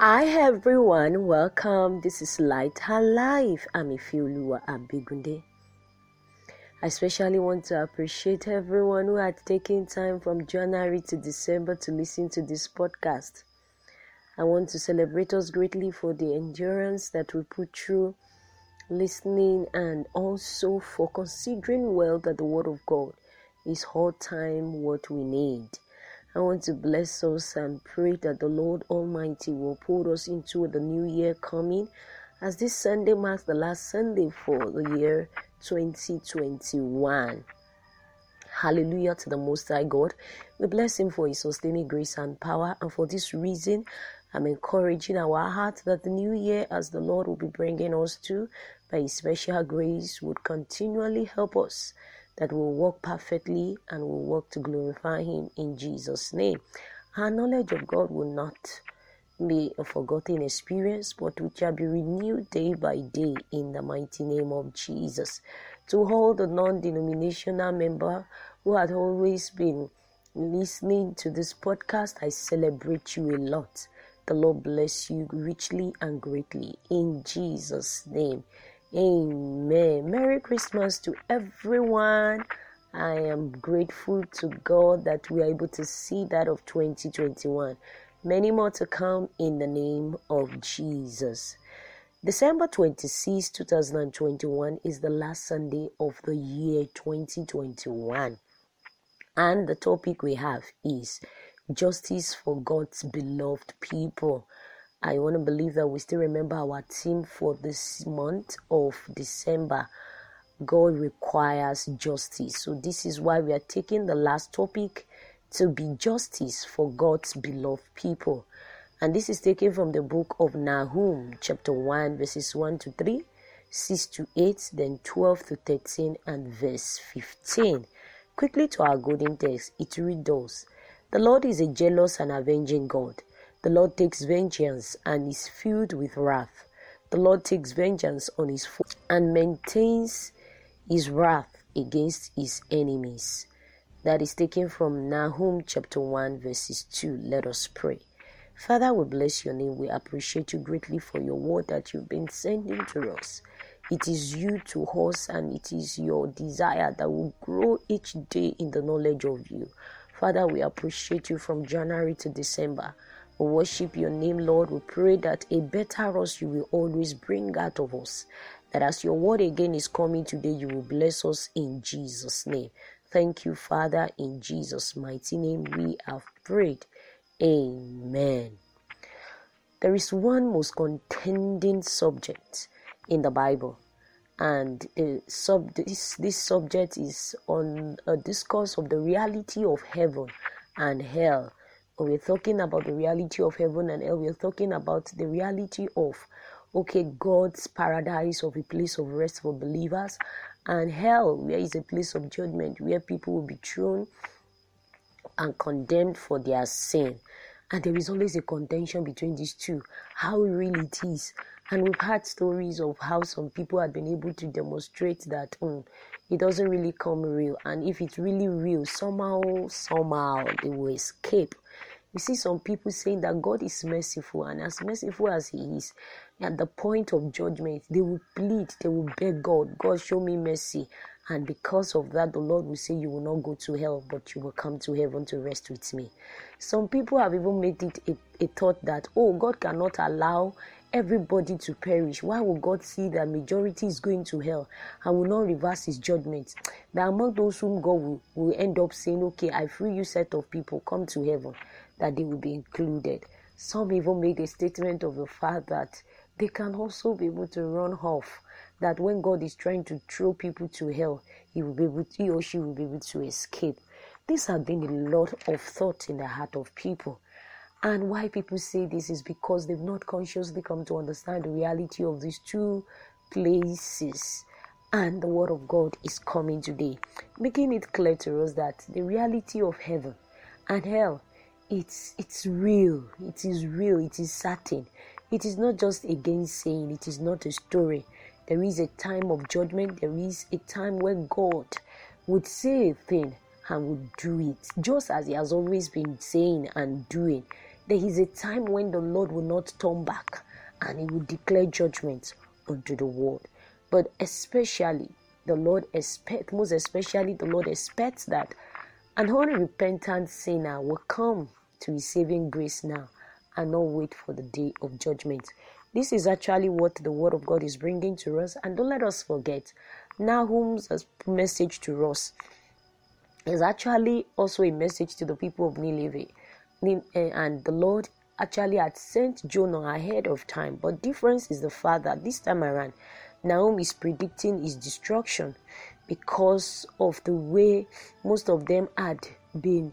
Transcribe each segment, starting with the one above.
Hi everyone, welcome. This is Light Her Life. I'm Ifyuluwa Abigunde. I especially want to appreciate everyone who had taken time from January to December to listen to this podcast. I want to celebrate us greatly for the endurance that we put through listening, and also for considering well that the Word of God is all time what we need. I want to bless us and pray that the Lord Almighty will pull us into the new year coming, as this Sunday marks the last Sunday for the year 2021. Hallelujah to the Most High God. We bless Him for His sustaining grace and power. And for this reason, I'm encouraging our heart that the new year, as the Lord will be bringing us to, by His special grace, would continually help us, that will work perfectly and will work to glorify Him in Jesus' name. Our knowledge of God will not be a forgotten experience, but which shall be renewed day by day in the mighty name of Jesus. To all the non-denominational member who had always been listening to this podcast, I celebrate you a lot. The Lord bless you richly and greatly in Jesus' name. Amen. Merry Christmas to everyone. I am grateful to God that we are able to see that of 2021. Many more to come in the name of Jesus. December 26, 2021 is the last Sunday of the year 2021. And the topic we have is justice for God's beloved people. I want to believe that we still remember our theme for this month of December. God requires justice. So this is why we are taking the last topic to be justice for God's beloved people. And this is taken from the book of Nahum, chapter 1, verses 1 to 3, 6 to 8, then 12 to 13, and verse 15. Quickly to our golden text, it reads, "The Lord is a jealous and avenging God. The Lord takes vengeance and is filled with wrath. The Lord takes vengeance on His foes and maintains His wrath against His enemies." That is taken from Nahum chapter 1 verses 2. Let us pray. Father, we bless Your name. We appreciate You greatly for Your word that You've been sending to us. It is You to us, and it is Your desire that will grow each day in the knowledge of You. Father, we appreciate You from January to December. We worship Your name, Lord. We pray that a better us You will always bring out of us. That as Your word again is coming today, You will bless us in Jesus' name. Thank You, Father. In Jesus' mighty name we have prayed. Amen. There is one most contending subject in the Bible. And this subject is on a discourse of the reality of heaven and hell. We're talking about the reality of heaven and hell. We're talking about the reality of, God's paradise of a place of rest for believers, and hell, where is a place of judgment, where people will be thrown and condemned for their sin. And there is always a contention between these two, how real it is. And we've had stories of how some people have been able to demonstrate that it doesn't really come real. And if it's really real, somehow they will escape. You see some people saying that God is merciful, and as merciful as He is, at the point of judgment, they will plead, they will beg God, "God, show me mercy." And because of that, the Lord will say, "You will not go to hell, but you will come to heaven to rest with me." Some people have even made it a thought that, God cannot allow everybody to perish. Why will God see that majority is going to hell and will not reverse His judgment? That among those whom God will end up saying, "I free you set of people, come to heaven," that they will be included. Some even made a statement of the fact that they can also be able to run off, that when God is trying to throw people to hell, he or she will be able to escape. This has been a lot of thought in the heart of people. And why people say this is because they've not consciously come to understand the reality of these two places. And the Word of God is coming today, making it clear to us that the reality of heaven and hell, it's real, it is real, it is certain. It is not just a gainsaying, it is not a story. There is a time of judgment, there is a time where God would say a thing and would do it, just as He has always been saying and doing. There is a time when the Lord will not turn back and he will declare judgment unto the world. But especially, the Lord expects that an unrepentant sinner will come to his saving grace now and not wait for the day of judgment. This is actually what the Word of God is bringing to us. And don't let us forget, Nahum's message to us is actually also a message to the people of Nineveh. And the Lord actually had sent Jonah ahead of time. But difference is the fact that this time around, Nahum is predicting his destruction because of the way most of them had been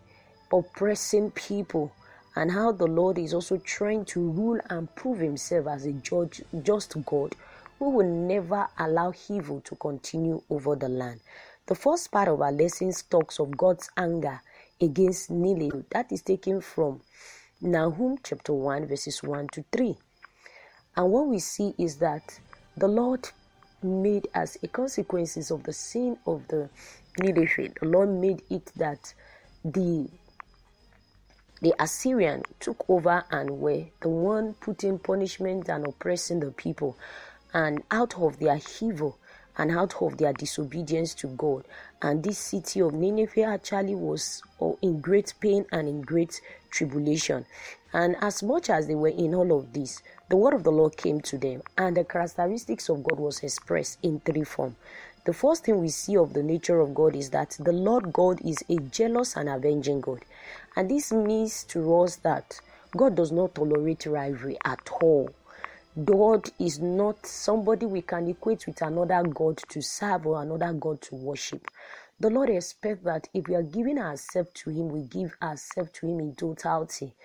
oppressing people, and how the Lord is also trying to rule and prove himself as a judge, just God, who will never allow evil to continue over the land. The first part of our lesson talks of God's anger against Nineveh. That is taken from Nahum chapter 1 verses 1 to 3. And what we see is that the Lord made, as a consequence of the sin of the Nineveh, the Lord made it that the Assyrian took over and were the one putting punishment and oppressing the people. And out of their evil and out of their disobedience to God, and this city of Nineveh actually was in great pain and in great tribulation. And as much as they were in all of this, the word of the Lord came to them, and the characteristics of God was expressed in three forms. The first thing we see of the nature of God is that the Lord God is a jealous and avenging God. And this means to us that God does not tolerate rivalry at all. God is not somebody we can equate with another God to serve or another God to worship. The Lord expects that if we are giving ourselves to Him, we give ourselves to Him in totality.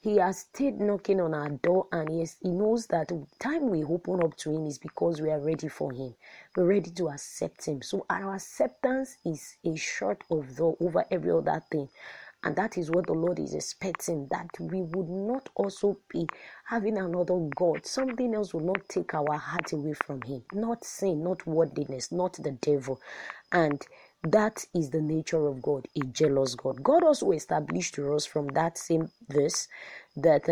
He has stayed knocking on our door, and He knows that the time we open up to Him is because we are ready for Him. We're ready to accept Him. So our acceptance is a short of though over every other thing. And that is what the Lord is expecting, that we would not also be having another God. Something else will not take our heart away from Him. Not sin, not worldliness, not the devil. And that is the nature of God, a jealous God. God also established to us from that same verse that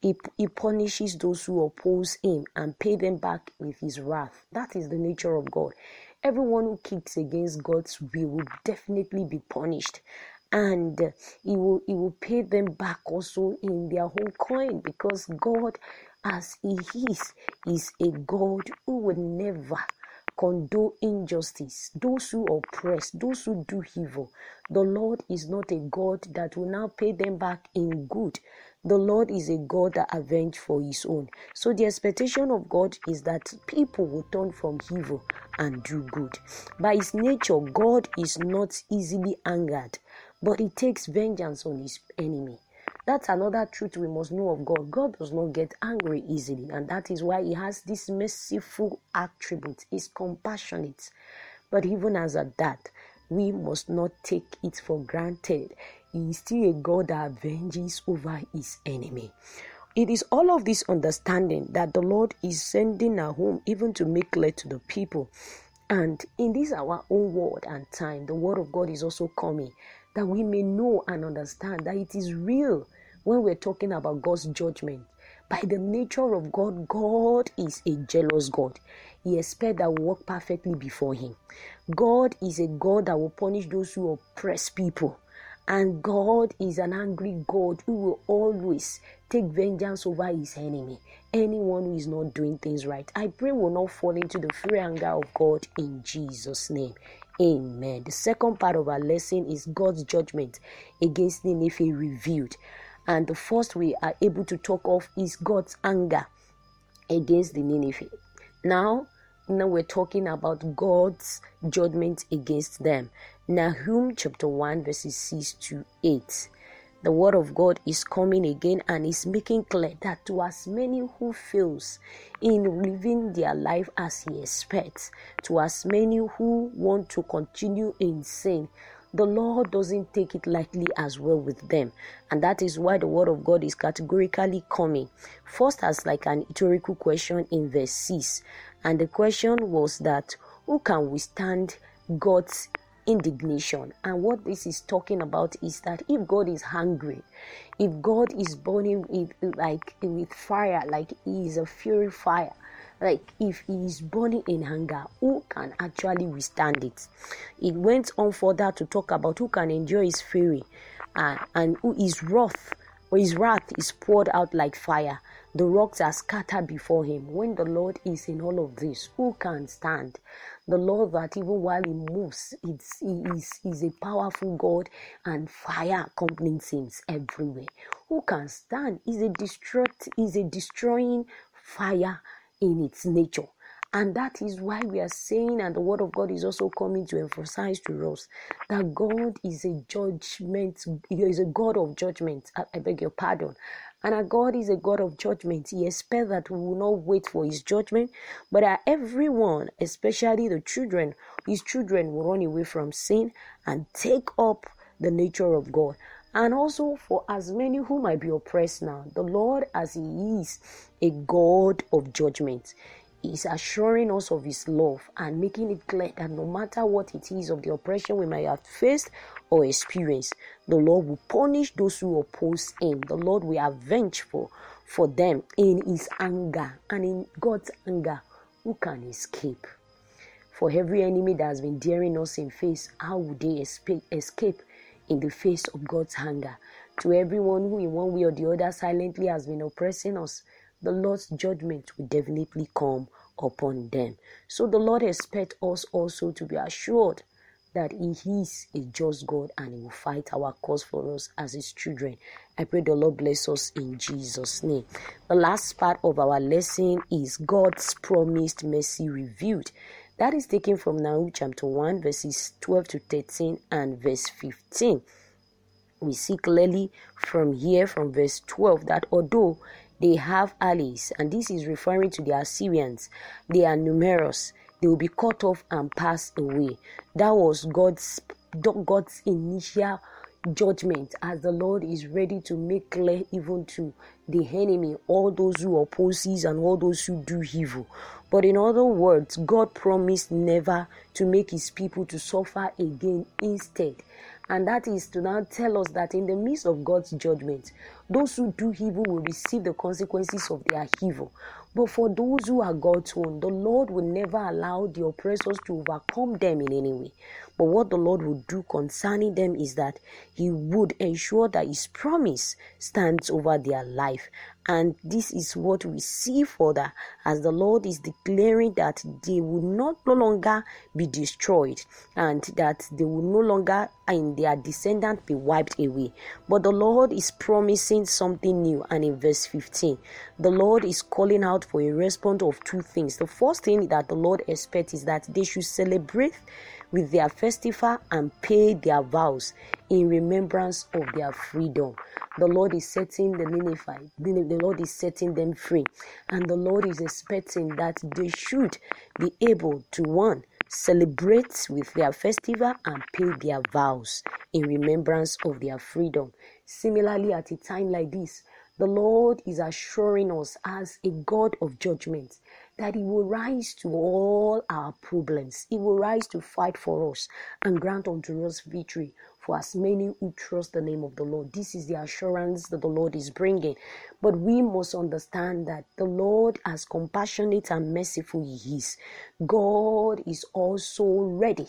he punishes those who oppose Him and pay them back with His wrath. That is the nature of God. Everyone who kicks against God's will definitely be punished. And he will pay them back also in their own coin, because God, as He is a God who will never condone injustice, those who oppress, those who do evil. The Lord is not a God that will now pay them back in good. The Lord is a God that avenges for His own. So the expectation of God is that people will turn from evil and do good. By His nature, God is not easily angered, but He takes vengeance on His enemy. That's another truth we must know of God. God does not get angry easily, and that is why He has this merciful attribute. He's compassionate. But even as at that, we must not take it for granted. He is still a God that avenges over His enemy. It is all of this understanding that the Lord is sending Nahum even to make clear to the people. And in this our own world and time, the word of God is also coming, that we may know and understand that it is real when we're talking about God's judgment. By the nature of God, God is a jealous God. He expects that we walk perfectly before Him. God is a God that will punish those who oppress people. And God is an angry God who will always take vengeance over His enemy, anyone who is not doing things right. I pray we'll not fall into the fiery anger of God in Jesus' name. Amen. The second part of our lesson is God's judgment against Nineveh revealed. And the first we are able to talk of is God's anger against the Nineveh. Now we're talking about God's judgment against them. Nahum chapter 1 verses 6 to 8. The word of God is coming again and is making clear that to as many who fails in living their life as He expects, to as many who want to continue in sin, the Lord doesn't take it lightly as well with them. And that is why the word of God is categorically coming first as like an rhetorical question in verse 6. And the question was that who can withstand God's indignation. And what this is talking about is that if God is hungry, if God is burning with fire, like he is a fiery fire, like if he is burning in hunger, who can actually withstand it? It went on further to talk about who can endure his fury, and who is wrath, or his wrath is poured out like fire. The rocks are scattered before him. When the Lord is in all of this, who can stand? The Lord, that even while he moves, he is a powerful God, and fire accompanies him everywhere. Who can stand? Is a destroying fire in its nature. And that is why we are saying, and the word of God is also coming to emphasize to us, that God is a judgment, he is a God of judgment. I beg your pardon. And our God is a God of judgment. He expects that we will not wait for his judgment, but that everyone, especially the children, his children will run away from sin and take up the nature of God. And also for as many who might be oppressed now, the Lord, as he is a God of judgment, is assuring us of his love and making it clear that no matter what it is of the oppression we might have faced or experienced, the Lord will punish those who oppose him. The Lord will avenge for them in his anger, and in God's anger, who can escape? For every enemy that has been daring us in face, how would they escape in the face of God's anger? To everyone who in one way or the other silently has been oppressing us, the Lord's judgment will definitely come upon them. So the Lord expects us also to be assured that he is a just God, and he will fight our cause for us as his children. I pray the Lord bless us in Jesus' name. The last part of our lesson is God's promised mercy revealed. That is taken from Nahum chapter 1, verses 12 to 13 and verse 15. We see clearly from here, from verse 12, that although they have allies, and this is referring to the Assyrians, they are numerous, they will be cut off and pass away. That was God's initial judgment, as the Lord is ready to make clear even to the enemy, all those who opposes and all those who do evil. But in other words, God promised never to make his people to suffer again instead. And that is to now tell us that in the midst of God's judgment, those who do evil will receive the consequences of their evil. But for those who are God's own, the Lord will never allow the oppressors to overcome them in any way. But what the Lord will do concerning them is that he would ensure that his promise stands over their life. And this is what we see further, as the Lord is declaring that they will no longer be destroyed, and that they will no longer and their descendants be wiped away. But the Lord is promising something new, and in verse 15, the Lord is calling out for a response of two things. The first thing that the Lord expects is that they should celebrate with their festival and pay their vows in remembrance of their freedom. The Lord is setting the Ninevites, the Lord is setting them free, and the Lord is expecting that they should be able to, one, celebrate with their festival and pay their vows in remembrance of their freedom. Similarly, at a time like this, the Lord is assuring us as a God of judgment that he will rise to all our problems. He will rise to fight for us and grant unto us victory for as many who trust the name of the Lord. This is the assurance that the Lord is bringing. But we must understand that the Lord, as compassionate and merciful he is, God is also ready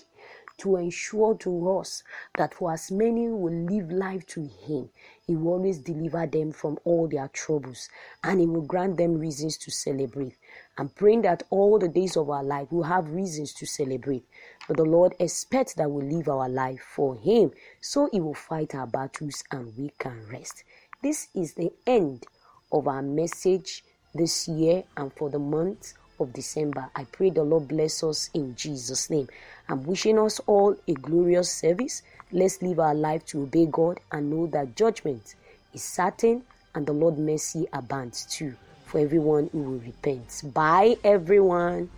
to ensure to us that for as many who will live life to him, he will always deliver them from all their troubles, and he will grant them reasons to celebrate. I'm praying that all the days of our life we'll have reasons to celebrate. But the Lord expects that we live our life for him, so he will fight our battles and we can rest. This is the end of our message this year and for the month of December. I pray the Lord bless us in Jesus' name. I'm wishing us all a glorious service. Let's live our life to obey God and know that judgment is certain and the Lord's mercy abounds too for everyone who will repent. Bye, everyone.